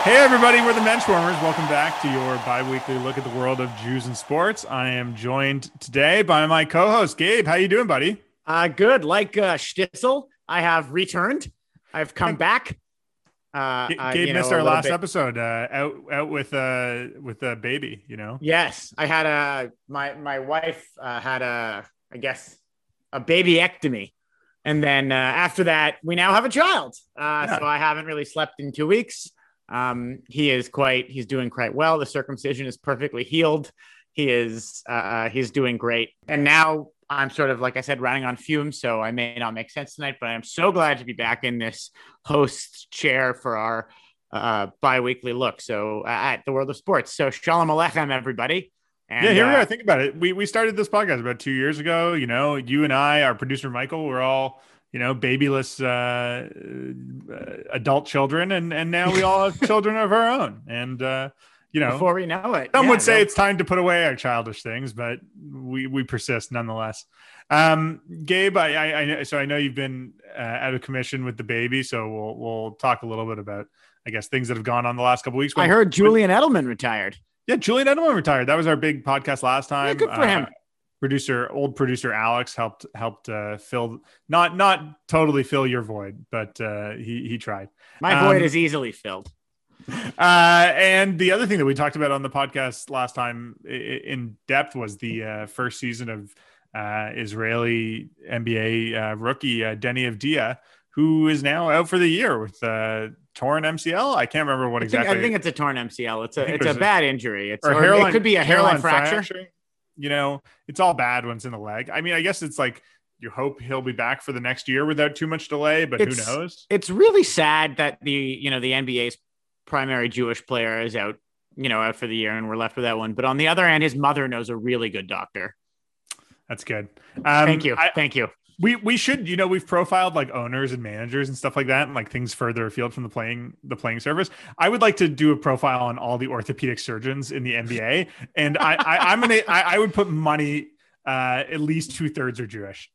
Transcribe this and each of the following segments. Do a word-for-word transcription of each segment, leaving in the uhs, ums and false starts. Hey everybody, we're the Menschwarmers. Welcome back to your bi-weekly look at the world of Jews and sports. I am joined today by my co-host, Gabe. How you doing, buddy? Uh, good. Like uh, Shtisel, I have returned. I've come back. Uh, G- Gabe uh, missed know, our last bit. episode uh, out out with uh, with a baby, you know? Yes. I had a, my, my wife uh, had a, I guess, a babyectomy. And then uh, after that, we now have a child. Uh, yeah. So I haven't really slept in two weeks. Um, he is quite, he's doing quite well. The circumcision is perfectly healed. He is, uh, he's doing great. And now I'm sort of, like I said, running on fumes, so I may not make sense tonight, but I'm so glad to be back in this host chair for our, uh, bi-weekly look. So uh, at the world of sports. So Shalom Aleichem, everybody. And, yeah, here we uh, are. Think about it. We, we started this podcast about two years ago. You know, you and I, our producer, Michael, we're all, you know, babyless uh, uh, adult children. And, and now we all have children of our own. And, uh, you know, before we know it, some yeah, would say no. It's time to put away our childish things, but we, we persist nonetheless. Um, Gabe, I, I, I, so I know you've been uh, out of commission with the baby. So we'll, we'll talk a little bit about, I guess, things that have gone on the last couple of weeks. When, I heard Julian when, Edelman retired. Yeah. Julian Edelman retired. That was our big podcast last time. Yeah, good for uh, him. Producer, old producer Alex helped helped uh, fill not not totally fill your void, but uh, he he tried. My um, void is easily filled. Uh, and the other thing that we talked about on the podcast last time in depth was the uh, first season of uh, Israeli N B A uh, rookie uh, Deni Avdija, who is now out for the year with uh, torn M C L. I can't remember what I exactly. Think, I think it's a torn M C L. It's a it's it a bad a, injury. It's or or hairline, it could be a hairline, hairline fracture. fracture. You know, it's all bad when it's in the leg. I mean, I guess it's like you hope he'll be back for the next year without too much delay, but it's, who knows? It's really sad that the, you know, the N B A's primary Jewish player is out, you know, out for the year and we're left with that one. But on the other hand, his mother knows a really good doctor. That's good. Um, Thank you. I, Thank you. We we should, you know, we've profiled like owners and managers and stuff like that, and like things further afield from the playing the playing surface. I would like to do a profile on all the orthopedic surgeons in the N B A, and I, I I'm gonna I, I would put money uh, at least two thirds are Jewish.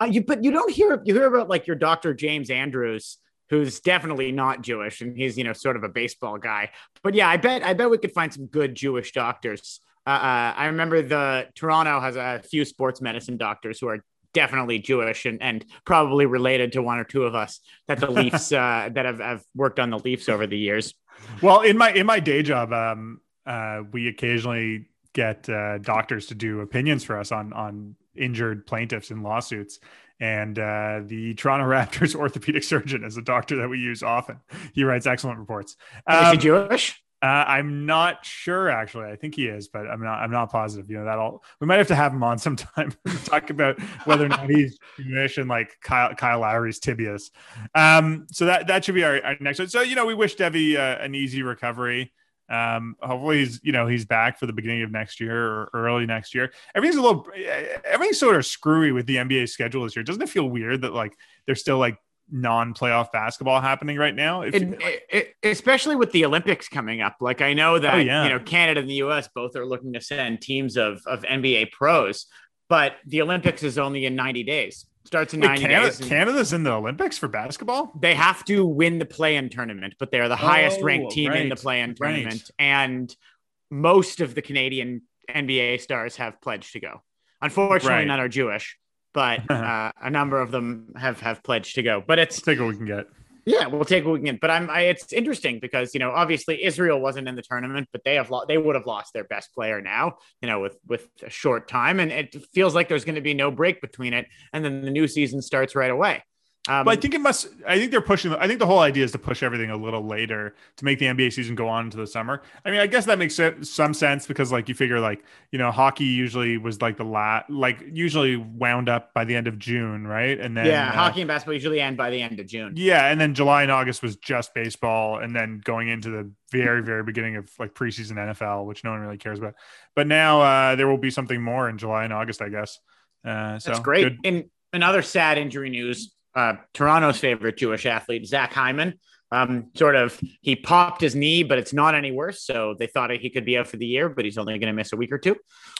Uh, you but you don't hear you hear about like your Doctor James Andrews, who's definitely not Jewish, and he's, you know, sort of a baseball guy. But yeah, I bet I bet we could find some good Jewish doctors. Uh, uh, I remember the Toronto has a few sports medicine doctors who are definitely Jewish and, and probably related to one or two of us that the Leafs uh, that have, have worked on the Leafs over the years. Well, in my in my day job, um, uh, we occasionally get uh, doctors to do opinions for us on on injured plaintiffs in lawsuits. And uh, the Toronto Raptors orthopedic surgeon is a doctor that we use often. He writes excellent reports. Um, is he Jewish? Uh, I'm not sure, actually. I think he is, but I'm not. I'm not positive. You know, that all we might have to have him on sometime to talk about whether or not he's Jewish and like Kyle, Kyle Lowry's tibias. Um, so that that should be our, our next one. So, you know, we wish Devi uh, an easy recovery. Um, hopefully, he's you know he's back for the beginning of next year or early next year. Everything's a little, everything's sort of screwy with the N B A schedule this year. Doesn't it feel weird that like they're still like non-playoff basketball happening right now, if, it, like, it, especially with the Olympics coming up? Like, I know that oh, yeah. you know Canada and the U S both are looking to send teams of of N B A pros, but the Olympics is only in ninety days. Starts in Wait, ninety Canada, days. And Canada's in the Olympics for basketball. They have to win the play-in tournament, but they are the highest oh, ranked team right, in the play-in tournament, right. and most of the Canadian N B A stars have pledged to go. Unfortunately, right. none are Jewish. But uh, a number of them have, have pledged to go. But it's we'll take what we can get. Yeah, we'll take what we can get. But I'm I, it's interesting because, you know, obviously Israel wasn't in the tournament, but they have lo- they would have lost their best player now, you know, with with a short time, and it feels like there's going to be no break between it, and then the new season starts right away. Um, but I think it must. I think they're pushing. I think the whole idea is to push everything a little later to make the N B A season go on into the summer. I mean, I guess that makes some sense because, like, you figure, like, you know, hockey usually was like the last, like, usually wound up by the end of June, right? And then yeah, uh, hockey and basketball usually end by the end of June. Yeah, and then July and August was just baseball, and then going into the very, very beginning of like preseason N F L, which no one really cares about. But now uh, there will be something more in July and August, I guess. Uh, so that's great. Good. In another sad injury news. Uh, Toronto's favorite Jewish athlete, Zach Hyman, um, sort of, he popped his knee, but it's not any worse. So they thought he could be out for the year, but he's only going to miss a week or two.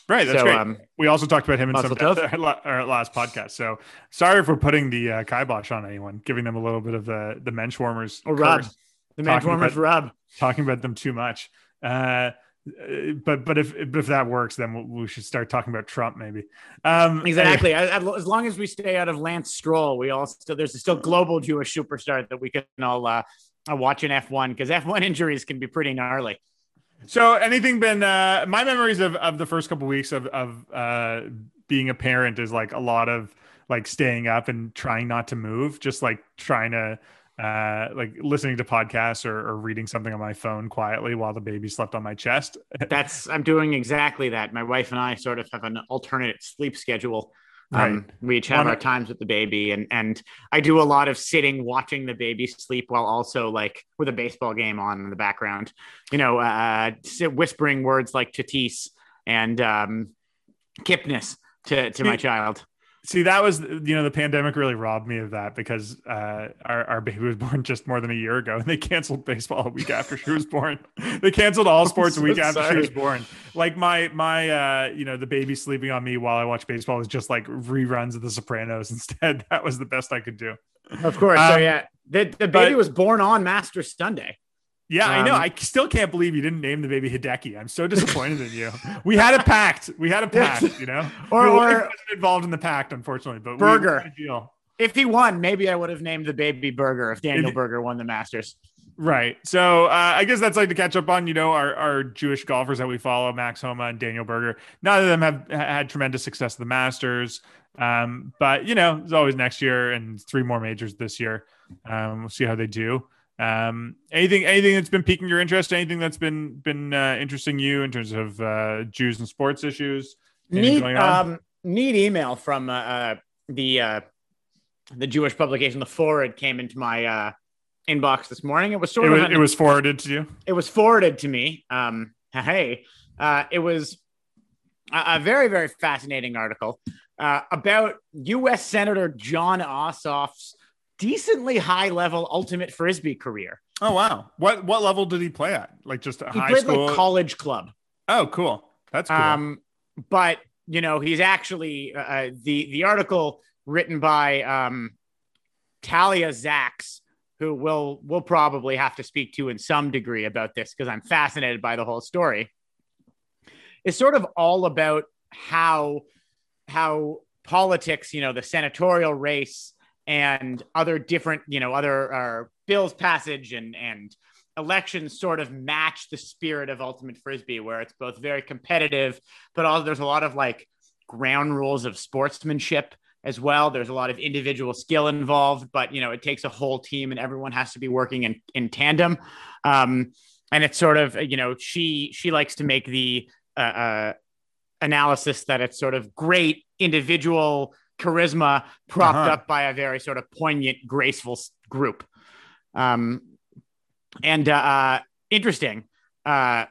Right. That's so, great. Um, we also talked about him in some depth, our last podcast. So sorry for putting the uh, kibosh on anyone, giving them a little bit of the, the Menschwarmers. Oh, curse. Rob, The Menschwarmers, Rob, talking about them too much. Uh, but but if but if that works, then we should start talking about Trump maybe. Um, exactly. I, I, as long as we stay out of Lance Stroll, we all still there's still global Jewish superstar that we can all uh, watch in F one, because F one injuries can be pretty gnarly. So anything been uh, my memories of, of the first couple of weeks of of uh, being a parent is like a lot of like staying up and trying not to move, just like trying to. Uh, like listening to podcasts or, or reading something on my phone quietly while the baby slept on my chest. That's I'm doing exactly that. My wife and I sort of have an alternate sleep schedule. Um, right. We each have on our it. times with the baby, and and I do a lot of sitting, watching the baby sleep while also like with a baseball game on in the background, you know, uh, whispering words like Tatis and um, Kipnis to, to my child. See, that was, you know, the pandemic really robbed me of that, because uh, our, our baby was born just more than a year ago, and they canceled baseball a week after she was born. They canceled all sports so a week after sorry. she was born. Like my, my, uh, you know, the baby sleeping on me while I watch baseball is just like reruns of The Sopranos instead. That was the best I could do. Of course. Um, so yeah, the, the baby but, was born on Master Sunday. Yeah, um, I know. I still can't believe you didn't name the baby Hideki. I'm so disappointed in you. We had a pact. We had a pact, you know? or, or wasn't involved in the pact, unfortunately. But Burger. We deal. If he won, maybe I would have named the baby Burger if Daniel if, Berger won the Masters. Right. So uh, I guess that's like to catch up on, you know, our, our Jewish golfers that we follow, Max Homa and Daniel Berger. Neither of them have had tremendous success at the Masters. Um, but, you know, it's always next year and three more majors this year. Um, we'll see how they do. Um, anything, anything that's been piquing your interest, anything that's been, been, uh, interesting you in terms of, uh, Jews and sports issues. Neat, um, neat email from, uh, the, uh, the Jewish publication, The Forward, came into my, uh, inbox this morning. It was sort it of, was, an, it was forwarded to you. It was forwarded to me. Um, Hey, uh, it was a, a very, very fascinating article, uh, about U S Senator John Ossoff's decently high level ultimate frisbee career. Oh wow! What what level did he play at? Like just a he high played school, like college club. Oh, cool. That's cool. Um, but you know, he's actually uh, the the article written by um, Talia Zacks, who will will probably have to speak to in some degree about this, because I'm fascinated by the whole story. It's sort of all about how how politics, you know, the senatorial race, and other different, you know, other uh, bills passage and, and elections sort of match the spirit of Ultimate Frisbee, where it's both very competitive, but also there's a lot of like ground rules of sportsmanship as well. There's a lot of individual skill involved, but, you know, it takes a whole team and everyone has to be working in, in tandem. Um, and it's sort of, you know, she, she likes to make the uh, uh, analysis that it's sort of great individual charisma propped uh-huh. up by a very sort of poignant, graceful group. Um, and uh, uh, interesting. Uh,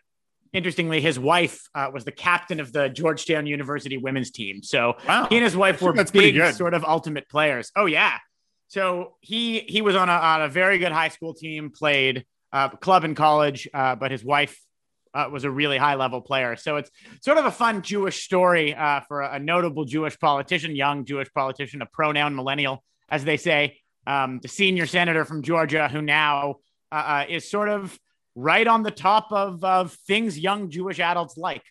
interestingly, his wife uh, was the captain of the Georgetown University women's team. So wow. he and his wife were big sort of ultimate players. Oh, yeah. So he he was on a, on a very good high school team, played uh, club and college, uh, but his wife Uh, was a really high level player. So it's sort of a fun Jewish story uh, for a, a notable Jewish politician, young Jewish politician, a pronoun millennial, as they say, um, the senior senator from Georgia, who now uh, uh, is sort of right on the top of, of things young Jewish adults like.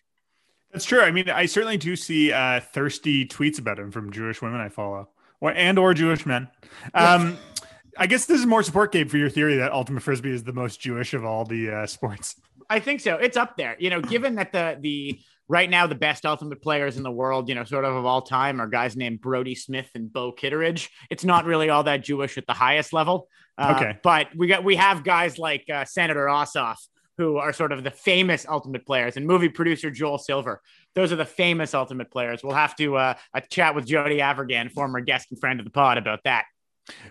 That's true. I mean, I certainly do see uh, thirsty tweets about him from Jewish women I follow, or and or Jewish men. Um, I guess this is more support, Gabe, for your theory that Ultimate Frisbee is the most Jewish of all the uh, sports. I think so. It's up there, you know, given that the, the right now, the best ultimate players in the world, you know, sort of of all time are guys named Brody Smith and Bo Kitteridge. It's not really all that Jewish at the highest level. Uh, okay. But we got, we have guys like uh, Senator Ossoff, who are sort of the famous ultimate players, and movie producer Joel Silver. Those are the famous ultimate players. We'll have to uh, a chat with Jody Avergan, former guest and friend of the pod, about that.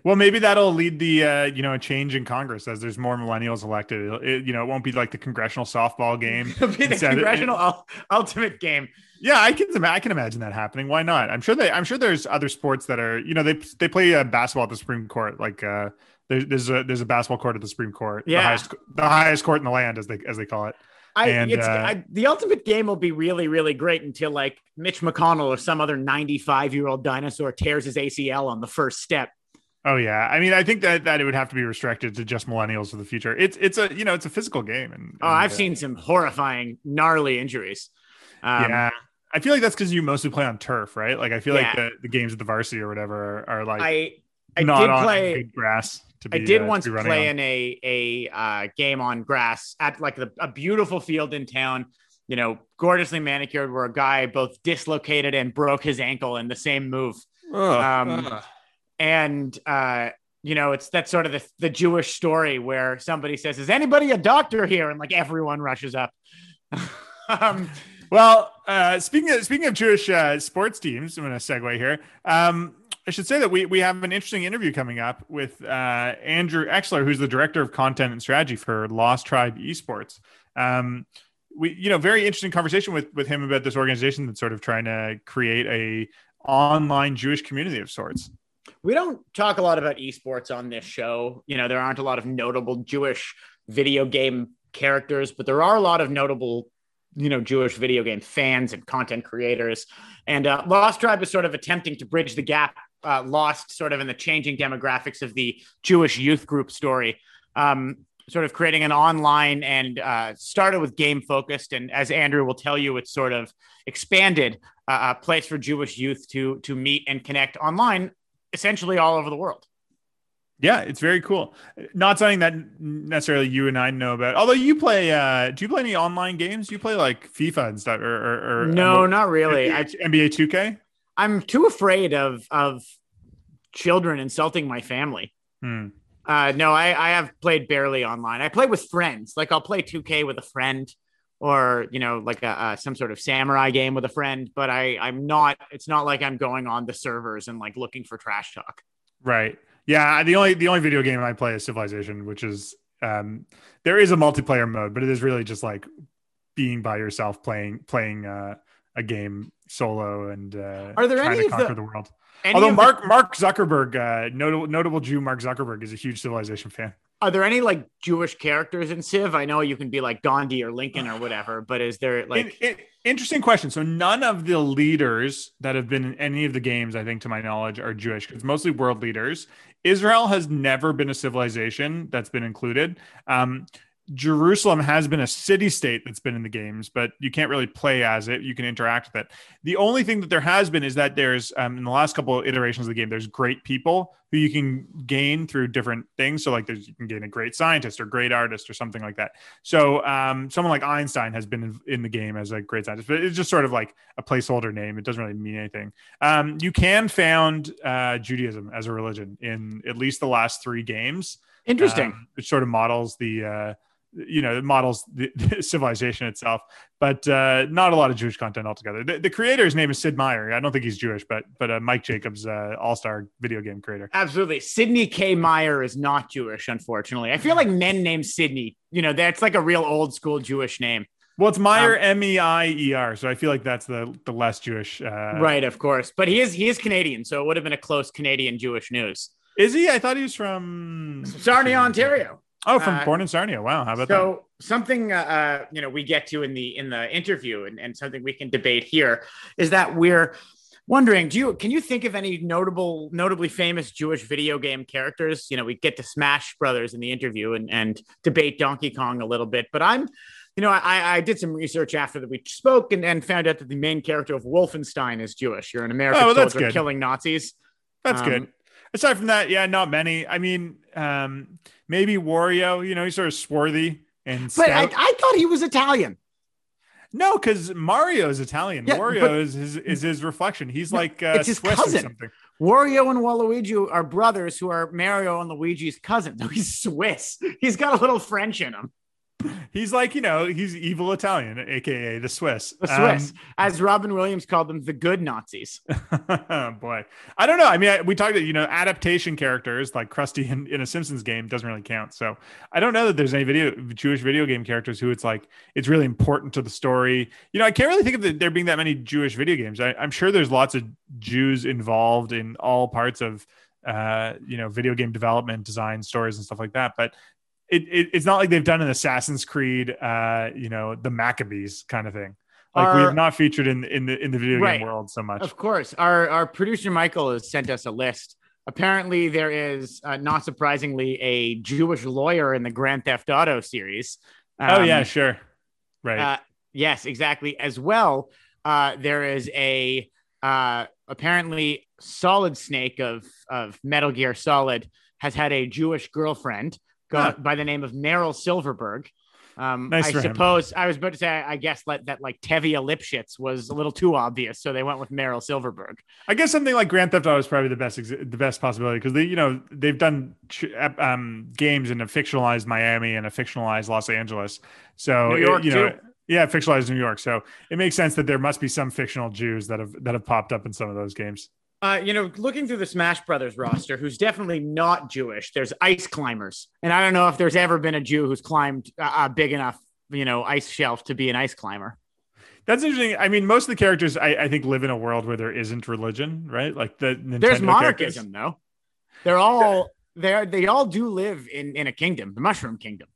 Well, maybe that'll lead the, uh, you know, a change in Congress as there's more millennials elected. It, it, you know, it won't be like the congressional softball game. It'll be the congressional of, it, ultimate game. Yeah, I can I can imagine that happening. Why not? I'm sure they I'm sure there's other sports that are, you know, they they play uh, basketball at the Supreme Court. Like uh, there, there's a there's a basketball court at the Supreme Court. Yeah, the highest, the highest court in the land, as they as they call it. I, and, it's, uh, I, the ultimate game will be really, really great until like Mitch McConnell or some other ninety-five year old dinosaur tears his A C L on the first step. Oh yeah, I mean, I think that that it would have to be restricted to just millennials for the future. It's it's a you know it's a physical game, and, and oh, I've uh, seen some horrifying, gnarly injuries. Um, yeah, I feel like that's because you mostly play on turf, right? Like I feel yeah. like the, the games at the varsity or whatever are, are like I I not did on play big grass. To be, I did uh, once to play on. in a a uh, game on grass at like the, a beautiful field in town. You know, gorgeously manicured, where a guy both dislocated and broke his ankle in the same move. Oh, um, uh. And, uh, you know, it's that sort of the, the Jewish story where somebody says, is anybody a doctor here? And like everyone rushes up. um, well, uh, speaking of, speaking of Jewish uh, sports teams, I'm going to segue here. Um, I should say that we, we have an interesting interview coming up with uh, Andrew Exler, who's the director of content and strategy for Lost Tribe Esports. Um, we, you know, very interesting conversation with, with him about this organization that's sort of trying to create a online Jewish community of sorts. We don't talk a lot about esports on this show. You know, there aren't a lot of notable Jewish video game characters, but there are a lot of notable, you know, Jewish video game fans and content creators. And uh, Lost Tribe is sort of attempting to bridge the gap uh, lost sort of in the changing demographics of the Jewish youth group story, um, sort of creating an online and uh, started with game focused. And as Andrew will tell you, it's sort of expanded uh, a place for Jewish youth to to meet and connect online, essentially all over the world. Yeah, it's very cool. Not something that necessarily you and I know about. Although you play, uh, do you play any online games? Do you play like FIFA and stuff, or, or, or no, M- not really. N B A two K. I'm too afraid of of children insulting my family. Hmm. Uh, no, I, I have played barely online. I play with friends. Like I'll play two K with a friend, or you know, like a, uh, some sort of samurai game with a friend, but I, I'm not, it's not like I'm going on the servers and like looking for trash talk. Right. Yeah. The only, the only video game I play is Civilization, which is, um, there is a multiplayer mode, but it is really just like being by yourself, playing, playing uh, a game solo and uh, Are there trying any to conquer the, the world. Although Mark, the- Mark Zuckerberg, uh, notable, notable Jew, Mark Zuckerberg is a huge Civilization fan. Are there any like Jewish characters in Civ? I know you can be like Gandhi or Lincoln or whatever, but is there like... It, it, interesting question. So none of the leaders that have been in any of the games, I think, to my knowledge, are Jewish. It's mostly world leaders. Israel has never been a civilization that's been included. Um, Jerusalem has been a city-state that's been in the games, but you can't really play as it. You can interact with it. The only thing that there has been is that there's, um, in the last couple of iterations of the game, there's great people who you can gain through different things. So like there's, you can gain a great scientist or great artist or something like that. So um, someone like Einstein has been in, in the game as a great scientist, but it's just sort of like a placeholder name. It doesn't really mean anything. Um, you can found uh, Judaism as a religion in at least the last three games. Interesting. Um, it sort of models the... Uh, you know, it models the, the civilization itself, but uh, not a lot of Jewish content altogether. The, the creator's name is Sid Meier. I don't think he's Jewish, but but uh, Mike Jacobs, uh, all-star video game creator. Absolutely. Sidney K. Meier is not Jewish, unfortunately. I feel like men named Sidney, you know, that's like a real old school Jewish name. Well, it's Meier, um, M E I E R. So I feel like that's the, the less Jewish. Uh, right, of course. But he is he is Canadian, so it would have been a close Canadian Jewish news. Is he? I thought he was from... Sarnia, Ontario. Oh, from uh, born in Sarnia. Wow. How about so that? So something, uh, you know, we get to in the in the interview and, and something we can debate here is that we're wondering, do you, can you think of any notable, notably famous Jewish video game characters? You know, we get to Smash Brothers in the interview and, and debate Donkey Kong a little bit. But I'm, you know, I, I did some research after that we spoke and, and found out that the main character of Wolfenstein is Jewish. You're an American oh, well, soldier killing Nazis. That's um, good. Aside from that, yeah, not many. I mean, um, maybe Wario, you know, he's sort of swarthy and stout. But I, I thought he was Italian. No, because Mario is Italian. Yeah, Wario is his, is his reflection. He's like uh, it's his Swiss cousin. Or something. Wario and Waluigi are brothers who are Mario and Luigi's cousins. No, he's Swiss. He's got a little French in him. He's like, you know, he's evil Italian, a k a the Swiss. The Swiss, um, as Robin Williams called them, the good Nazis. Boy, I don't know. I mean, I, we talked about, you know, adaptation characters like Krusty in, in a Simpsons game doesn't really count. So I don't know that there's any video Jewish video game characters who it's like, it's really important to the story. You know, I can't really think of the, there being that many Jewish video games. I, I'm sure there's lots of Jews involved in all parts of, uh, you know, video game development, design, stories and stuff like that. But It, it, it's not like they've done an Assassin's Creed, uh, you know, the Maccabees kind of thing. Like our, we have not featured in in the in the video right, game world so much. Of course, our our producer Michael has sent us a list Apparently, there is, uh, not surprisingly, a Jewish lawyer in the Grand Theft Auto series. Um, oh, yeah, sure. Right. Uh, yes, exactly. As well, uh, there is a uh, apparently Solid Snake of, of Metal Gear Solid has had a Jewish girlfriend go, huh. by the name of Meryl Silverberg. Um, nice I suppose him. I was about to say, I guess like, that like Tevye Lipschitz was a little too obvious. So they went with Meryl Silverberg. I guess something like Grand Theft Auto is probably the best, the best possibility. Cause they, you know, they've done um, games in a fictionalized Miami and a fictionalized Los Angeles. So, New York, you know, too. yeah, fictionalized New York. So it makes sense that there must be some fictional Jews that have, that have popped up in some of those games. Uh, you know, looking through the Smash Brothers roster, who's definitely not Jewish, there's ice climbers. And I don't know if there's ever been a Jew who's climbed a, a big enough, you know, ice shelf to be an ice climber. That's interesting. I mean, most of the characters, I, I think, live in a world where there isn't religion, right? Like the Nintendo There's monarchism, characters. though. They're all, they're, they all do live in, in a kingdom, the Mushroom Kingdom.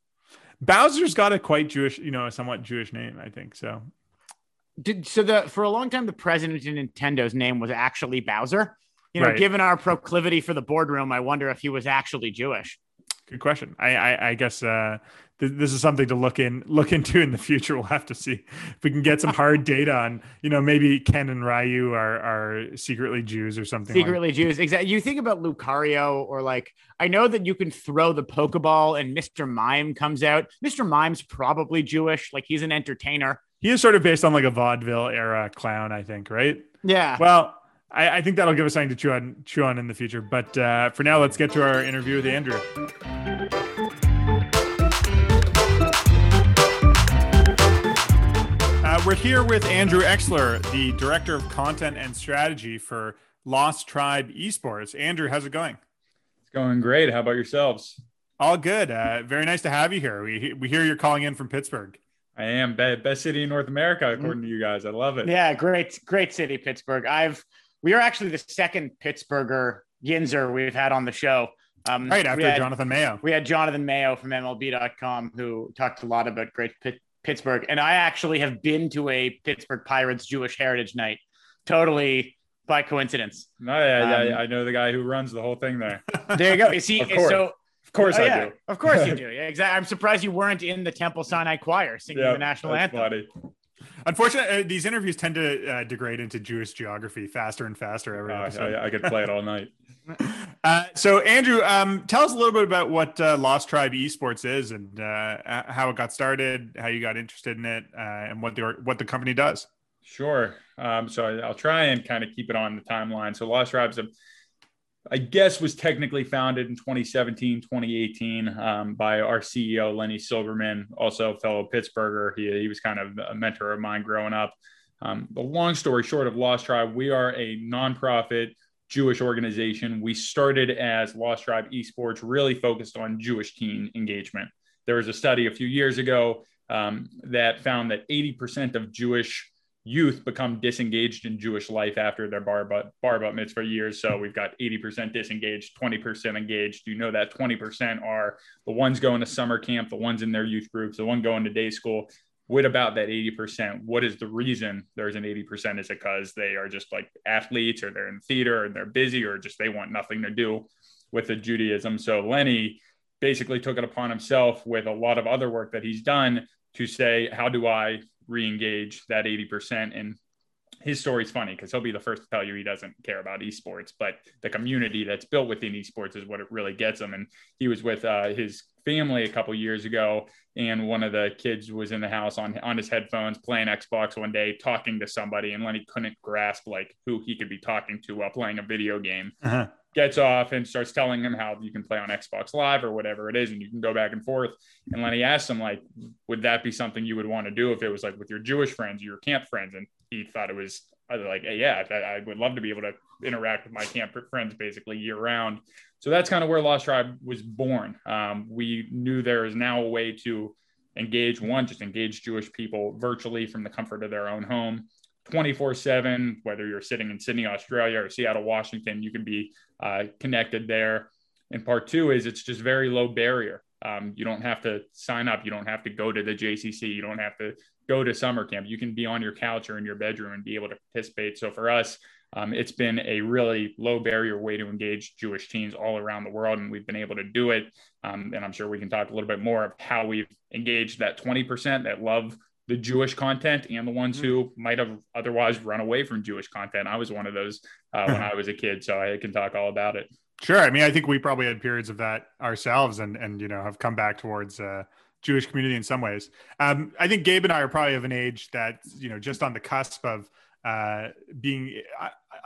Bowser's got a quite Jewish, you know, a somewhat Jewish name, I think, so... Did, so the for a long time, the president of Nintendo's name was actually Bowser. You know, right. Given our proclivity for the boardroom, I wonder if he was actually Jewish. Good question. I I, I guess uh, th- this is something to look in look into in the future. We'll have to see if we can get some hard data on, you know, maybe Ken and Ryu are are secretly Jews or something. Secretly like. Jews. Exactly. You think about Lucario, or like, I know that you can throw the Pokeball and Mister Mime comes out. Mister Mime's probably Jewish. Like, he's an entertainer. He is sort of based on like a vaudeville era clown, I think, right? Yeah. Well, I, I think that'll give us something to chew on, chew on in the future. But uh, for now, let's get to our interview with Andrew. Uh, we're here with Andrew Exler, the Director of Content and Strategy for Lost Tribe Esports. Andrew, how's it going? It's going great. How about yourselves? All good. Uh, very nice to have you here. We, we hear you're calling in from Pittsburgh. I am. Best city in North America, according to you guys. I love it. Yeah, great, great city, Pittsburgh. I've we are actually the second Pittsburgher Yinzer we've had on the show. Um, right after had, Jonathan Mayo. We had Jonathan Mayo from M L B dot com who talked a lot about great P- Pittsburgh. And I actually have been to a Pittsburgh Pirates Jewish Heritage Night, totally by coincidence. No, yeah, um, yeah, I know the guy who runs the whole thing there. There you go. Is he so? Of course oh, I yeah. do. Of course you do. Yeah, exactly. I'm surprised you weren't in the Temple Sinai Choir singing yep, the national anthem. Bloody. Unfortunately, uh, these interviews tend to uh, degrade into Jewish geography faster and faster every oh, episode. I, I could play it all night. Uh, so, Andrew, um, tell us a little bit about what uh, Lost Tribe Esports is and uh, how it got started, how you got interested in it, uh, and what the what the company does. Sure. Um, so I'll try and kind of keep it on the timeline. So Lost Tribe's a I guess was technically founded in twenty seventeen, twenty eighteen um, by our C E O, Lenny Silverman, also a fellow Pittsburgher. He, he was kind of a mentor of mine growing up. Um, the long story short of Lost Tribe, we are a nonprofit Jewish organization. We started as Lost Tribe Esports, really focused on Jewish teen engagement. There was a study a few years ago um, that found that eighty percent of Jewish youth become disengaged in Jewish life after their bar but, bar but mitzvah years. So we've got eighty percent disengaged, twenty percent engaged. You know that twenty percent are the ones going to summer camp, the ones in their youth groups, the one going to day school. What about that eighty percent? What is the reason there's an eighty percent? Is it because they are just like athletes, or they're in theater and they're busy, or just they want nothing to do with the Judaism? So Lenny basically took it upon himself with a lot of other work that he's done to say, how do I re-engage that eighty percent? And his story's funny because he'll be the first to tell you he doesn't care about esports, but the community that's built within esports is what it really gets him. And he was with uh, his family a couple years ago, and one of the kids was in the house on on his headphones playing Xbox one day, talking to somebody, and Lenny couldn't grasp like who he could be talking to while playing a video game. Uh-huh. Gets off and starts telling him how you can play on Xbox Live or whatever it is, and you can go back and forth. And Lenny asked him, like, would that be something you would want to do if it was like with your Jewish friends, your camp friends? And he thought it was like, hey, yeah, I would love to be able to interact with my camp friends basically year round. So that's kind of where Lost Tribe was born. Um, we knew there is now a way to engage, one, just engage Jewish people virtually from the comfort of their own home. twenty-four seven, whether you're sitting in Sydney, Australia or Seattle, Washington, you can be uh, connected there. And part two is it's just very low barrier. Um, you don't have to sign up. You don't have to go to the J C C. You don't have to go to summer camp. You can be on your couch or in your bedroom and be able to participate. So for us, Um, it's been a really low barrier way to engage Jewish teens all around the world, and we've been able to do it. Um, and I'm sure we can talk a little bit more of how we've engaged that twenty percent that love the Jewish content and the ones who might have otherwise run away from Jewish content. I was one of those uh, when I was a kid, so I can talk all about it. Sure. I mean, I think we probably had periods of that ourselves and, and you know, have come back towards uh, Jewish community in some ways. Um, I think Gabe and I are probably of an age that, you know, just on the cusp of uh, being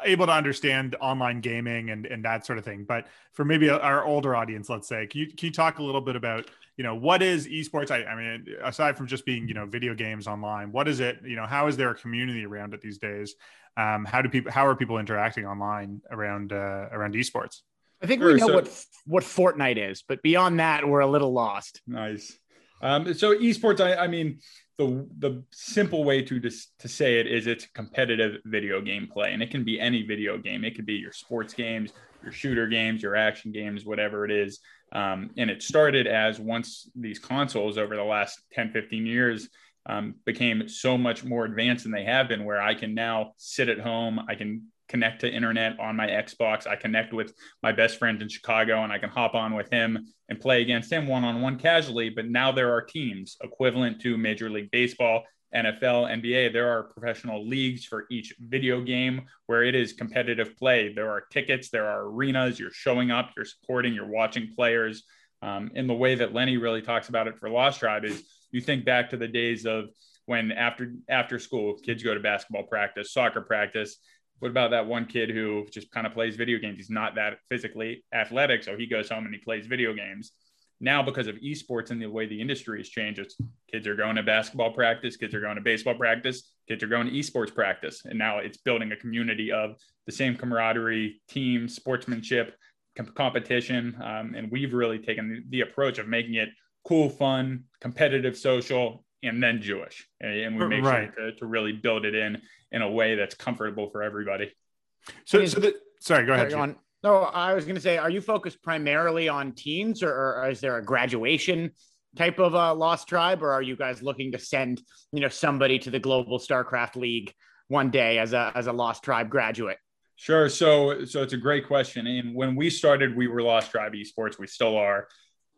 able to understand online gaming and, and that sort of thing. But for maybe our older audience, let's say, can you, can you talk a little bit about, you know, what is esports? I, I mean, aside from just being, you know, video games online, what is it, you know, how is there a community around it these days? Um, how do people, how are people interacting online around, uh, around esports? I think sure, we know so, what what Fortnite is, but beyond that, we're a little lost. Nice. Um, so esports, I, I mean, the the simple way to dis- to say it is it's competitive video game play, and it can be any video game. It could be your sports games, your shooter games, your action games, whatever it is. Um, and it started as once these consoles over the last ten, fifteen years um, became so much more advanced than they have been, where I can now sit at home, I can connect to internet on my Xbox. I connect with my best friend in Chicago and I can hop on with him and play against him one-on-one casually. But now there are teams equivalent to Major League Baseball, N F L, N B A. There are professional leagues for each video game where it is competitive play. There are tickets, there are arenas, you're showing up, you're supporting, you're watching players. Um, and the way that Lenny really talks about it for Lost Tribe is you think back to the days of when after after school, kids go to basketball practice, soccer practice. What about that one kid who just kind of plays video games? He's not that physically athletic, so he goes home and he plays video games. Now, because of esports and the way the industry has changed, it's kids are going to basketball practice, kids are going to baseball practice, kids are going to esports practice. And now it's building a community of the same camaraderie, team, sportsmanship, com- competition. Um, and we've really taken the, the approach of making it cool, fun, competitive, social, and then Jewish. And, and we make right. sure to, to really build it in in a way that's comfortable for everybody. So, so the, sorry, go ahead. On. No, I was going to say, are you focused primarily on teens, or, or is there a graduation type of uh, Lost Tribe, or are you guys looking to send, you know, somebody to the Global StarCraft League one day as a as a Lost Tribe graduate? Sure. So, so it's a great question. And when we started, we were Lost Tribe Esports. We still are.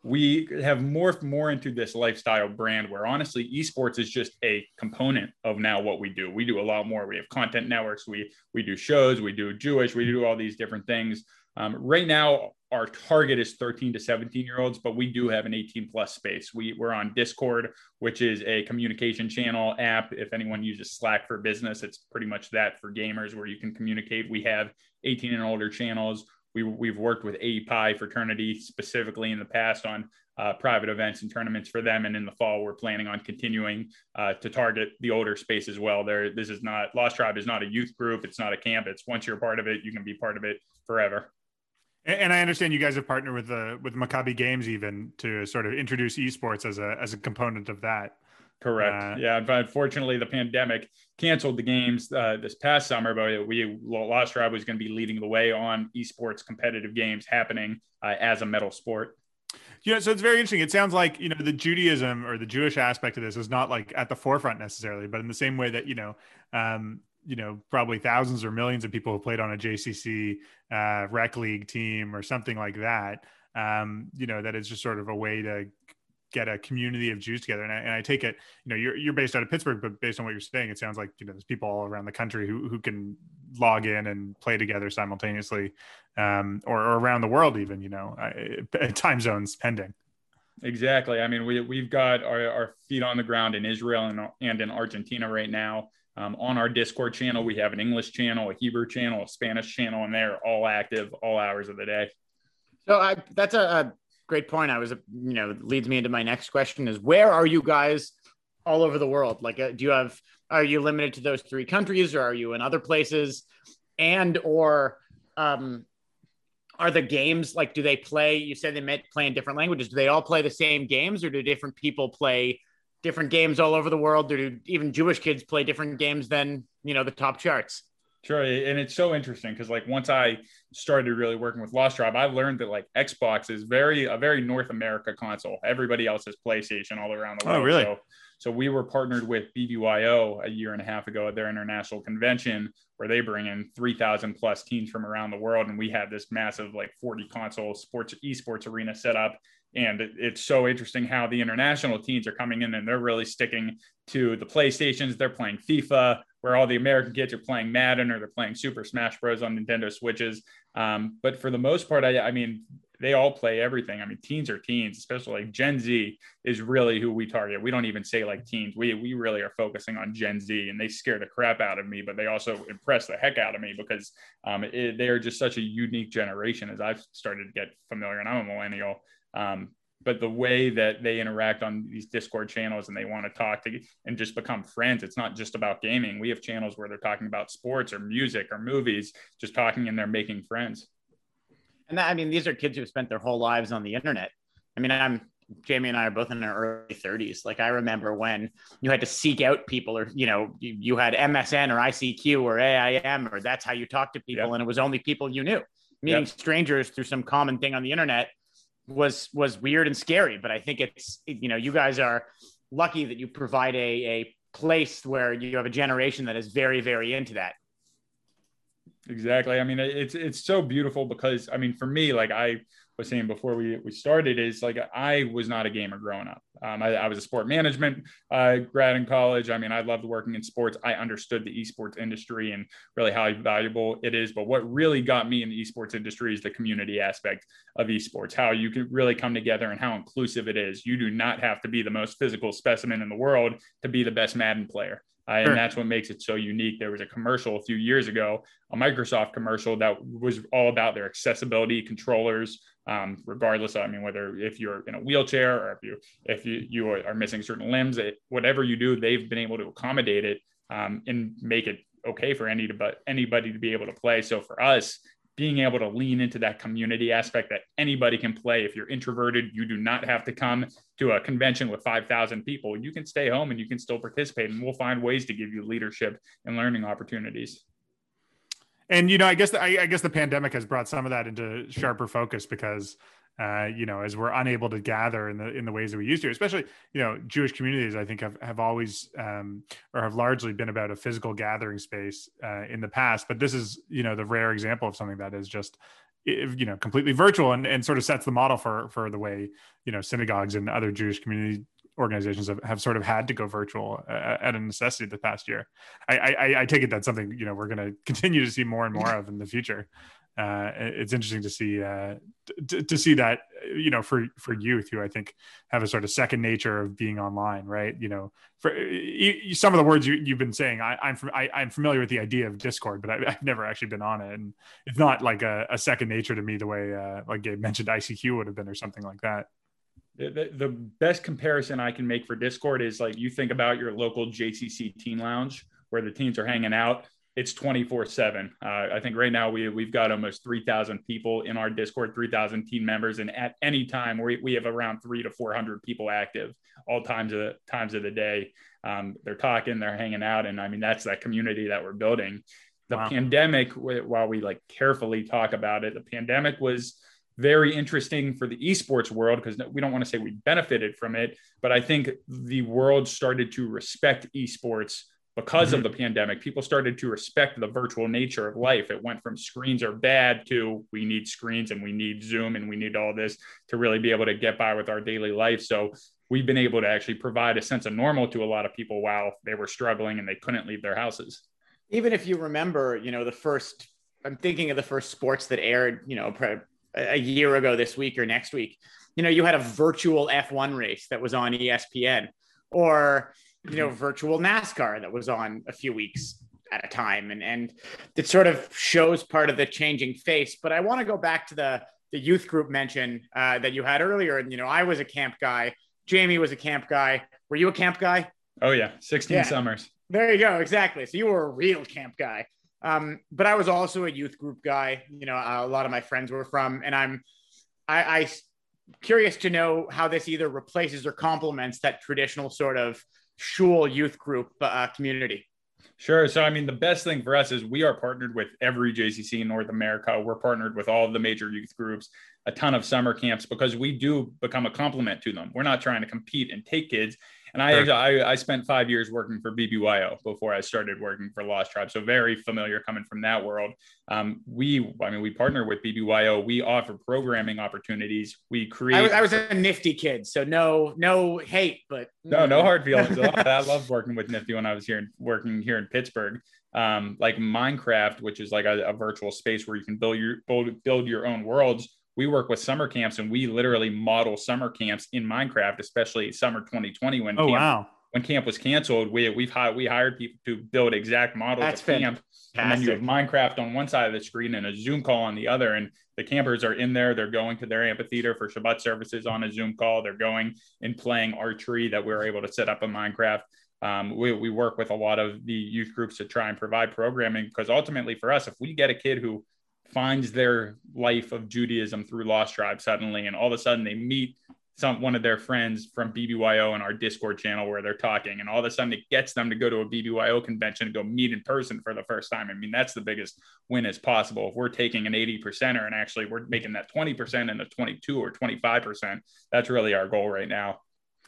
We have morphed more into this lifestyle brand where honestly, esports is just a component of now what we do. We do a lot more. We have content networks. We, we do shows, we do Jewish, we do all these different things. Um, right now, our target is thirteen to seventeen year olds, but we do have an eighteen plus space. We we're on Discord, which is a communication channel app. If anyone uses Slack for business, it's pretty much that for gamers where you can communicate. We have eighteen and older channels. We, we've worked with A P I fraternity specifically in the past on uh, private events and tournaments for them. And in the fall, we're planning on continuing uh, to target the older space as well. There, this is not, Lost Tribe is not a youth group. It's not a camp. It's once you're part of it, you can be part of it forever. And, and I understand you guys have partnered with uh, with Maccabi Games even to sort of introduce esports as a as a component of that. Correct. Uh, yeah. But unfortunately, the pandemic canceled the games uh, this past summer, but we Lost Tribe was going to be leading the way on esports competitive games happening uh, as a medal sport. Yeah. So it's very interesting. It sounds like, you know, the Judaism or the Jewish aspect of this is not like at the forefront necessarily, but in the same way that, you know, um, you know, probably thousands or millions of people have played on a J C C uh, rec league team or something like that, um, you know, that it's just sort of a way to get a community of Jews together. And I, and I take it, you know, you're, you're based out of Pittsburgh, but based on what you're saying, it sounds like, you know, there's people all around the country who, who can log in and play together simultaneously um, or, or around the world even, you know, uh, time zones pending. Exactly. I mean, we, we've got our, our feet on the ground in Israel and, and in Argentina right now. Um, on our Discord channel, we have an English channel, a Hebrew channel, a Spanish channel, and they're all active all hours of the day. So I, that's a, a- great point. I was, you know, leads me into my next question is where are you guys all over the world? Like, do you have, are you limited to those three countries or are you in other places? And, or um, are the games, like, do they play, you said they meant play in different languages. Do they all play the same games or do different people play different games all over the world? Do even Jewish kids play different games than, you know, the top charts? Sure. And it's so interesting because, like, once I started really working with Lost Tribe, I learned that, like, Xbox is very a very North America console. Everybody else is PlayStation all around the world. Oh, really? So, So we were partnered with B B Y O a year and a half ago at their international convention, where they bring in three thousand plus teams from around the world. And we had this massive, like forty console sports esports arena set up. And it's so interesting how the international teams are coming in and they're really sticking to the PlayStations. They're playing FIFA, where all the American kids are playing Madden or they're playing Super Smash Bros. On Nintendo Switches. Um, but for the most part, I, I mean, they all play everything. I mean, teens are teens, especially like Gen Z is really who we target. We don't even say like teens. We, we really are focusing on Gen Z, and they scare the crap out of me, but they also impress the heck out of me because um, it, they are just such a unique generation as I've started to get familiar, and I'm a millennial. Um, but the way that they interact on these Discord channels and they want to talk to and just become friends, it's not just about gaming. We have channels where they're talking about sports or music or movies, just talking, and they're making friends. And that, I mean, these are kids who've spent their whole lives on the internet. I mean, I'm Jamie and I are both in our early thirties. Like I remember when you had to seek out people, or, you know, you, you had M S N or I C Q or A I M, or that's how you talk to people. Yep. And it was only people you knew. Meeting yep. strangers through some common thing on the internet was was weird and scary, but I think it's, you know, you guys are lucky that you provide a a place where you have a generation that is very, very into that. Exactly. I mean, it's it's so beautiful because, I mean, for me, like I was saying before we, we started, is like I was not a gamer growing up. Um, I, I was a sport management uh, grad in college. I mean, I loved working in sports. I understood the esports industry and really how valuable it is. But what really got me in the esports industry is the community aspect of esports, how you can really come together and how inclusive it is. You do not have to be the most physical specimen in the world to be the best Madden player. Uh, and that's what makes it so unique. There was a commercial a few years ago, a Microsoft commercial that was all about their accessibility controllers, um, regardless of, I mean, whether if you're in a wheelchair or if you if you, you are missing certain limbs, it, whatever you do, they've been able to accommodate it um, and make it okay for any to, but anybody to be able to play. So for us, being able to lean into that community aspect that anybody can play. If you're introverted, you do not have to come to a convention with five thousand people. You can stay home and you can still participate, and we'll find ways to give you leadership and learning opportunities. And, you know, I guess, the, I, I guess the pandemic has brought some of that into sharper focus because, uh, you know, as we're unable to gather in the, in the ways that we used to, especially, you know, Jewish communities, I think have, have always, um, or have largely been about a physical gathering space, uh, in the past, but this is, you know, the rare example of something that is just, you know, completely virtual and, and sort of sets the model for, for the way, you know, synagogues and other Jewish community organizations have, have sort of had to go virtual uh, at a necessity the past year. I, I, I take it that's something, you know, we're going to continue to see more and more of in the future. Uh, it's interesting to see uh, t- to see that, you know, for, for youth who I think have a sort of second nature of being online, right? You know, for you, some of the words you, you've been saying, I, I'm from, I, I'm familiar with the idea of Discord, but I, I've never actually been on it, and it's not like a, a second nature to me the way uh, like Gabe mentioned I C Q would have been or something like that. The, the best comparison I can make for Discord is like you think about your local J C C teen lounge where the teens are hanging out. It's twenty-four seven. Uh, I think right now we, we've got almost three thousand people in our Discord, three thousand team members. And at any time, we, we have around three to four hundred people active all times of the, times of the day. Um, they're talking, they're hanging out. And I mean, that's that community that we're building. The wow. pandemic, while we like carefully talk about it, the pandemic was very interesting for the esports world because we don't want to say we benefited from it, but I think the world started to respect esports because mm-hmm. of the pandemic. People started to respect the virtual nature of life. It went from screens are bad to we need screens and we need Zoom and we need all this to really be able to get by with our daily life. So we've been able to actually provide a sense of normal to a lot of people while they were struggling and they couldn't leave their houses. Even if you remember, you know, the first, I'm thinking of the first sports that aired, you know, a year ago this week or next week, you know, you had a virtual F one race that was on E S P N, or, you know, virtual NASCAR that was on a few weeks at a time. And, and it sort of shows part of the changing face. But I want to go back to the, the youth group mention uh, that you had earlier. And, you know, I was a camp guy. Jamie was a camp guy. Were you a camp guy? Oh, yeah. sixteen yeah. summers. There you go. Exactly. So you were a real camp guy. Um, but I was also a youth group guy. You know, a lot of my friends were from, and I'm, I, I curious to know how this either replaces or complements that traditional sort of shul youth group uh, community. Sure. So, I mean, the best thing for us is we are partnered with every J C C in North America. We're partnered with all of the major youth groups, a ton of summer camps, because we do become a complement to them. We're not trying to compete and take kids. And I, sure. I I spent five years working for B B Y O before I started working for Lost Tribe. So very familiar coming from that world. Um, we, I mean, we partner with B B Y O. We offer programming opportunities. We create. I was, I was a Nifty kid, so no, no hate, but no, no hard feelings. I loved working with Nifty when I was here working here in Pittsburgh. Um, like Minecraft, which is like a, a virtual space where you can build your build, build your own worlds. We work with summer camps, and we literally model summer camps in Minecraft, especially summer twenty twenty when oh, camp, wow. when camp was canceled. We we've hired we hired people to build exact models That's of camp, fantastic. And then you have Minecraft on one side of the screen and a Zoom call on the other. And the campers are in there; they're going to their amphitheater for Shabbat services on a Zoom call. They're going and playing archery that we were able to set up in Minecraft. Um, we we work with a lot of the youth groups to try and provide programming, because ultimately for us, if we get a kid who finds their life of Judaism through Lost Tribe suddenly, and all of a sudden they meet some one of their friends from B B Y O in our Discord channel where they're talking, and all of a sudden it gets them to go to a B B Y O convention and go meet in person for the first time. I mean, that's the biggest win as possible. If we're taking an eighty percenter and actually we're making that twenty percent and a twenty-two or twenty-five percent, that's really our goal right now.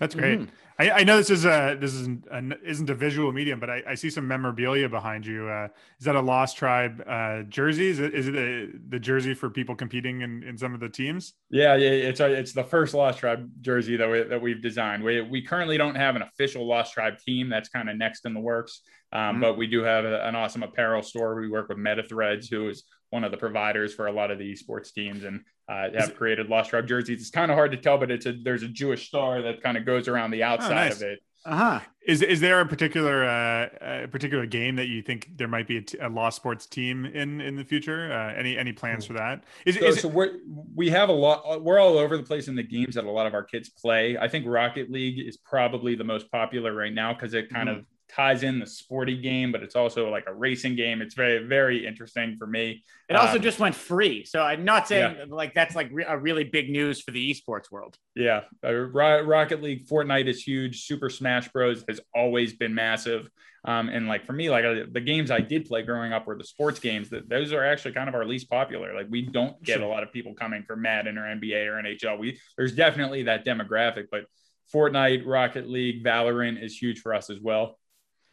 That's great. Mm-hmm. I, I know this is a this isn't a, isn't a visual medium, but I, I see some memorabilia behind you. Uh, is that a Lost Tribe uh, jersey? Is it, is it a, the jersey for people competing in, in some of the teams? Yeah, yeah, it's a, it's the first Lost Tribe jersey that we, that we've designed. We we currently don't have an official Lost Tribe team. That's kind of next in the works. Um, mm-hmm. But we do have a, an awesome apparel store. We work with MetaThreads, who is one of the providers for a lot of the esports teams, and uh, have it, created Lost Tribe jerseys. It's kind of hard to tell, but it's a, there's a Jewish star that kind of goes around the outside oh, nice. of it. Uh-huh. Is is there a particular uh, a particular game that you think there might be a, t- a Lost Sports team in in the future? Uh, any any plans for that? Is, so is so we we have a lot. We're all over the place in the games that a lot of our kids play. I think Rocket League is probably the most popular right now because it kind mm. of ties in the sporty game, but it's also like a racing game. It's very, very interesting for me. It also um, just went free. So I'm not saying yeah. like, that's like re- a really big news for the esports world. Yeah. Uh, Ro- Rocket League, Fortnite is huge. Super Smash Bros has always been massive. Um, and like, for me, like uh, the games I did play growing up were the sports games. That those are actually kind of our least popular. Like we don't get sure. a lot of people coming for Madden or N B A or N H L. We there's definitely that demographic, but Fortnite, Rocket League, Valorant is huge for us as well.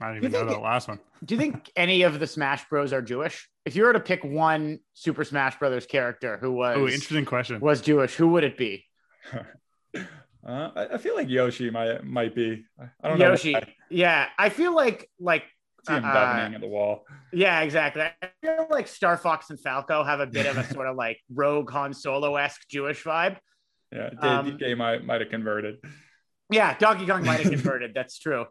I don't even know that last one. Do you think any of the Smash Bros are Jewish? If you were to pick one Super Smash Brothers character who was oh, interesting question. was Jewish, who would it be? uh, I, I feel like Yoshi might might be. I don't know. Yoshi. I, yeah, I feel like like see him dabbing at the wall. Yeah, exactly. I feel like Star Fox and Falco have a bit of a sort of like rogue Han Solo-esque Jewish vibe. Yeah, D K um, might might have converted. Yeah, Donkey Kong might have converted. That's true.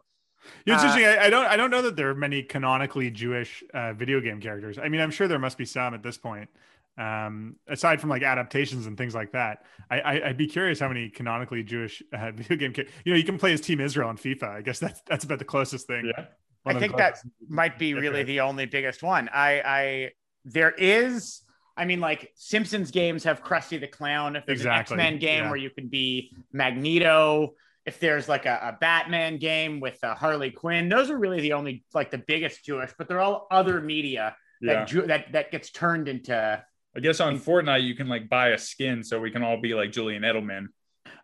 You're interesting. Uh, I, I don't. I don't know that there are many canonically Jewish uh, video game characters. I mean, I'm sure there must be some at this point. Um, aside from like adaptations and things like that, I, I, I'd be curious how many canonically Jewish uh, video game. Ca- you know, you can play as Team Israel in FIFA. I guess that's that's about the closest thing. Yeah. I think that might be really the only biggest one. I, I there is. I mean, like Simpsons games have Krusty the Clown. If there's exactly. an X-Men game yeah. where you can be Magneto. If there's like a, a Batman game with a Harley Quinn, those are really the only, like the biggest Jewish, but they're all other media yeah. that, Ju- that that gets turned into. I guess on Fortnite, you can like buy a skin so we can all be like Julian Edelman.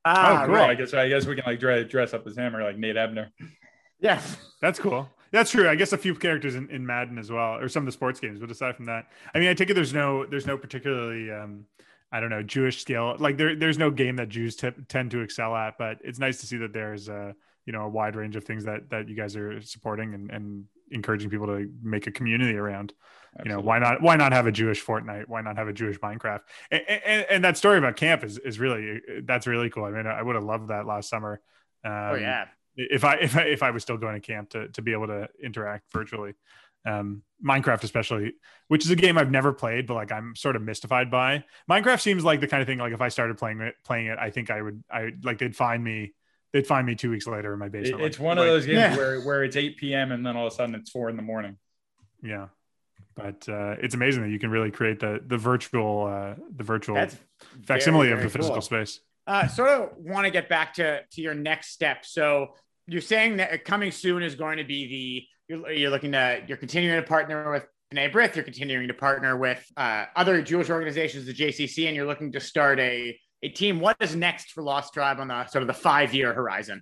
Ah, oh, cool. Right. I guess, I guess we can like dress up as him or like Nate Ebner. Yeah. That's cool. That's true. I guess a few characters in, in Madden as well, or some of the sports games, but aside from that, I mean, I take it there's no, there's no particularly, um, I don't know, Jewish scale. Like there, there's no game that Jews t- tend to excel at, but it's nice to see that there's a, you know, a wide range of things that, that you guys are supporting and, and encouraging people to make a community around. Absolutely. You know, why not, why not have a Jewish Fortnite? Why not have a Jewish Minecraft? And, and, and that story about camp is, is really, that's really cool. I mean, I would have loved that last summer. Um, oh yeah. If I, if I, if I was still going to camp to, to be able to interact virtually. Um, Minecraft especially, which is a game I've never played, but like I'm sort of mystified by. Minecraft seems like the kind of thing like if I started playing it, playing it, I think I would, I like they'd find me, they'd find me two weeks later in my basement. It's like, one of like, those games yeah. where where it's eight p.m. and then all of a sudden it's four in the morning. Yeah, but uh, it's amazing that you can really create the the virtual uh, the virtual That's facsimile very, very of the physical cool. space. Uh, sort of want to get back to to your next step. So you're saying that coming soon is going to be the You're, you're looking to, you're continuing to partner with B'nai B'rith, you're continuing to partner with uh, other Jewish organizations, the J C C, and you're looking to start a, a team. What is next for Lost Tribe on the sort of the five-year horizon?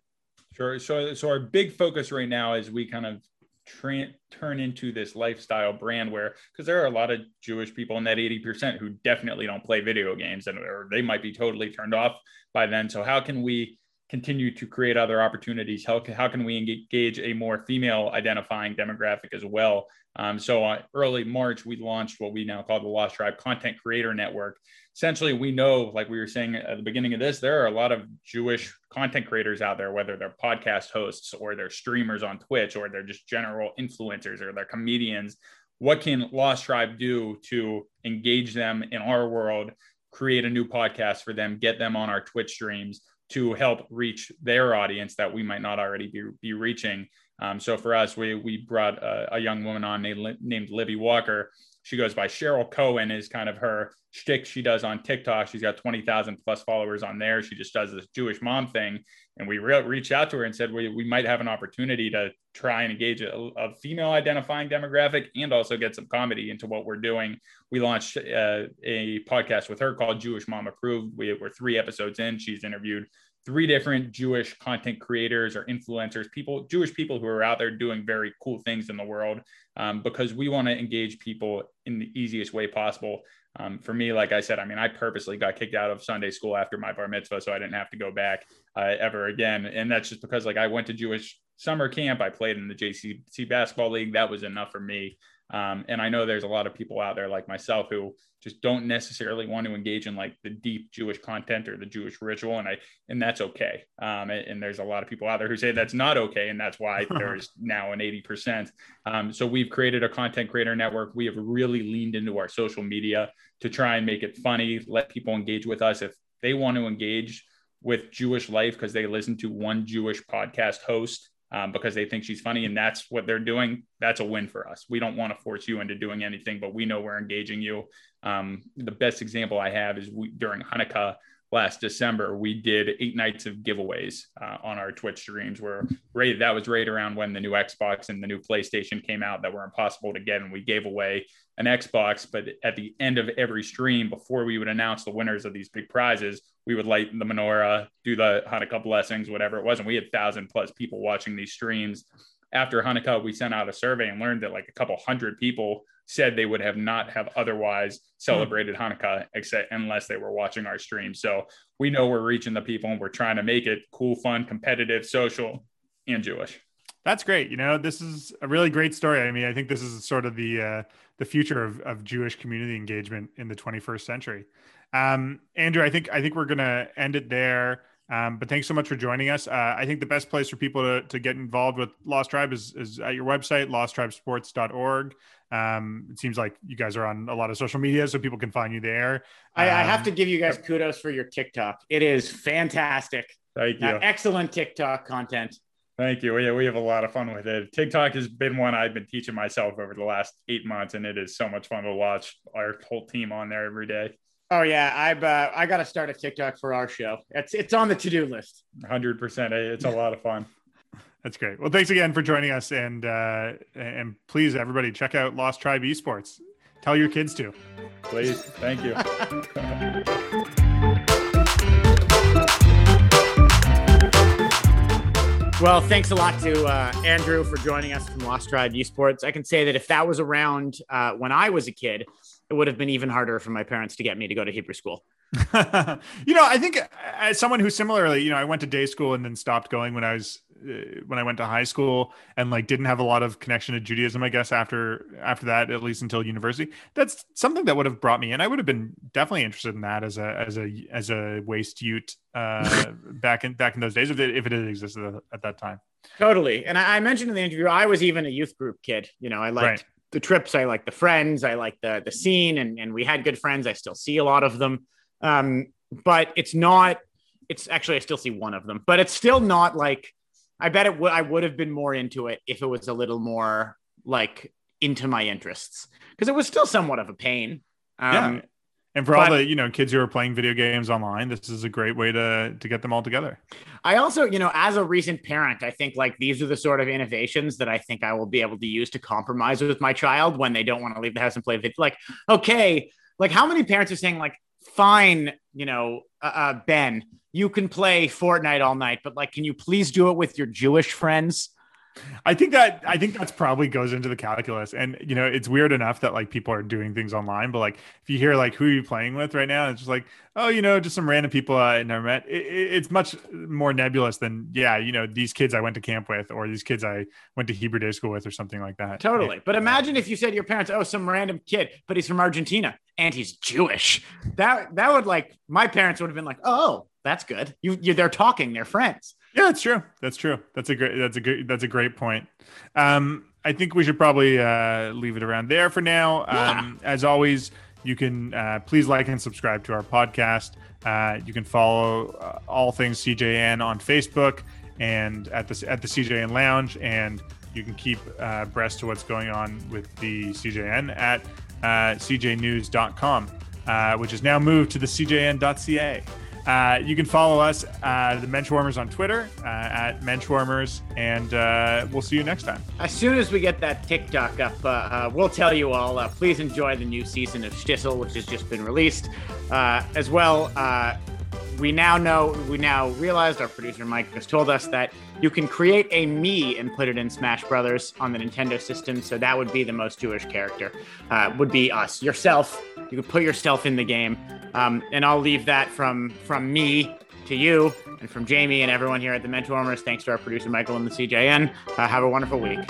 Sure. So, so our big focus right now is we kind of tra- turn into this lifestyle brand where, because there are a lot of Jewish people in that eighty percent who definitely don't play video games, and or they might be totally turned off by then. So how can we continue to create other opportunities? How can, how can we engage a more female identifying demographic as well? Um, so on early March, we launched what we now call the Lost Tribe Content Creator Network. Essentially, we know, like we were saying at the beginning of this, there are a lot of Jewish content creators out there, whether they're podcast hosts or they're streamers on Twitch, or they're just general influencers, or they're comedians. What can Lost Tribe do to engage them in our world, create a new podcast for them, get them on our Twitch streams, to help reach their audience that we might not already be, be reaching. Um, so for us, we we brought a, a young woman on named, named Libby Walker. She goes by Cheryl Cohen, is kind of her shtick she does on TikTok. She's got twenty thousand plus followers on there. She just does this Jewish mom thing. And we re- reached out to her and said, we, we might have an opportunity to try and engage a, a female identifying demographic and also get some comedy into what we're doing. We launched uh, a podcast with her called Jewish Mom Approved. We were three episodes in. She's interviewed three different Jewish content creators or influencers, people, Jewish people who are out there doing very cool things in the world, um, because we want to engage people in the easiest way possible. Um, for me, like I said, I mean, I purposely got kicked out of Sunday school after my bar mitzvah, so I didn't have to go back uh, ever again. And that's just because, like, I went to Jewish summer camp, I played in the J C C basketball league. That was enough for me. Um, and I know there's a lot of people out there like myself who just don't necessarily want to engage in like the deep Jewish content or the Jewish ritual. And I, and that's okay. Um, and, and there's a lot of people out there who say that's not okay. And that's why there's now an eighty percent. Um, so we've created a content creator network. We have really leaned into our social media to try and make it funny, let people engage with us. If they want to engage with Jewish life because they listen to one Jewish podcast host, Um, because they think she's funny and that's what they're doing, that's a win for us. We don't want to force you into doing anything, but we know we're engaging you. Um, the best example I have is we, during Hanukkah last December, we did eight nights of giveaways uh, on our Twitch streams. Where right, that was right around when the new Xbox and the new PlayStation came out that were impossible to get. And we gave away an Xbox, but at the end of every stream, before we would announce the winners of these big prizes, we would light the menorah, do the Hanukkah blessings, whatever it was. And we had thousand plus people watching these streams. After Hanukkah, we sent out a survey and learned that like a couple hundred people said they would have not have otherwise celebrated Hanukkah except unless they were watching our stream. So we know we're reaching the people and we're trying to make it cool, fun, competitive, social, and Jewish. That's great. You know, this is a really great story. I mean, I think this is sort of the uh, the future of, of Jewish community engagement in the twenty-first century. Um, Andrew, I think I think we're going to end it there. Um, but thanks so much for joining us. Uh, I think the best place for people to, to get involved with Lost Tribe is, is at your website, lost tribe sports dot org. Um, it seems like you guys are on a lot of social media, so people can find you there. I, um, I have to give you guys kudos for your TikTok. It is fantastic. Thank you. Uh, excellent TikTok content. Thank you. Yeah, we have a lot of fun with it. TikTok has been one I've been teaching myself over the last eight months, and it is so much fun to watch our whole team on there every day. Oh yeah, I've uh, I got to start a TikTok for our show. It's it's on the to-do list. one hundred percent. It's a lot of fun. That's great. Well, thanks again for joining us, and uh, and please everybody check out Lost Tribe Esports. Tell your kids to. Please, thank you. Well, thanks a lot to uh, Andrew for joining us from Lost Tribe Esports. I can say that if that was around uh, when I was a kid, it would have been even harder for my parents to get me to go to Hebrew school. You know, I think as someone who similarly, you know, I went to day school and then stopped going when I was, uh, when I went to high school, and like, didn't have a lot of connection to Judaism, I guess, after, after that, at least until university. That's something that would have brought me in. I would have been definitely interested in that as a, as a, as a waste ute uh, back in, back in those days, if it, if it had existed at that time. Totally. And I, I mentioned in the interview, I was even a youth group kid, you know, I liked right. the trips. I like the friends. I like the the scene, and, and we had good friends. I still see a lot of them. Um, but it's not, it's actually, I still see one of them, but it's still not like, I bet it w- I would have been more into it if it was a little more like into my interests, because it was still somewhat of a pain. Um, yeah. And for but, all the, you know, kids who are playing video games online, this is a great way to to get them all together. I also, you know, as a recent parent, I think like these are the sort of innovations that I think I will be able to use to compromise with my child when they don't want to leave the house and play video. Like, okay, like how many parents are saying like, fine, you know, uh, Ben, you can play Fortnite all night, but like, can you please do it with your Jewish friends? I think that I think that's probably goes into the calculus. And, you know, it's weird enough that like people are doing things online, but like if you hear like who are you playing with right now, it's just like, oh, you know, just some random people I never met. It, it, it's much more nebulous than, yeah, you know, these kids I went to camp with or these kids I went to Hebrew day school with or something like that. Totally. Yeah. But imagine if you said to your parents, oh, some random kid, but he's from Argentina and he's Jewish. That that would like my parents would have been like, oh, that's good. You, you they're talking, they're friends. Yeah, that's true. That's true. That's a great, that's a good, that's a great point. Um, I think we should probably uh, leave it around there for now. Um, yeah. As always, you can uh, please like and subscribe to our podcast. Uh, you can follow uh, all things C J N on Facebook and at the, at the C J N Lounge, and you can keep uh, abreast to what's going on with the C J N at uh, c j news dot com, uh, which is now moved to the c j n dot c a. Uh, you can follow us, uh, the Menschwarmers on Twitter, uh, at Menschwarmers, and uh, we'll see you next time. As soon as we get that TikTok up, uh, uh, we'll tell you all, uh, please enjoy the new season of Shtisel, which has just been released. Uh, as well, uh, we now know, we now realized, our producer Mike has told us that you can create a Mii and put it in Smash Brothers on the Nintendo system, so that would be the most Jewish character, uh, would be us, yourself. You could put yourself in the game. Um, and I'll leave that from from me to you and from Jamie and everyone here at the Menschwarmers. Thanks to our producer, Michael, and the C J N. Uh, have a wonderful week.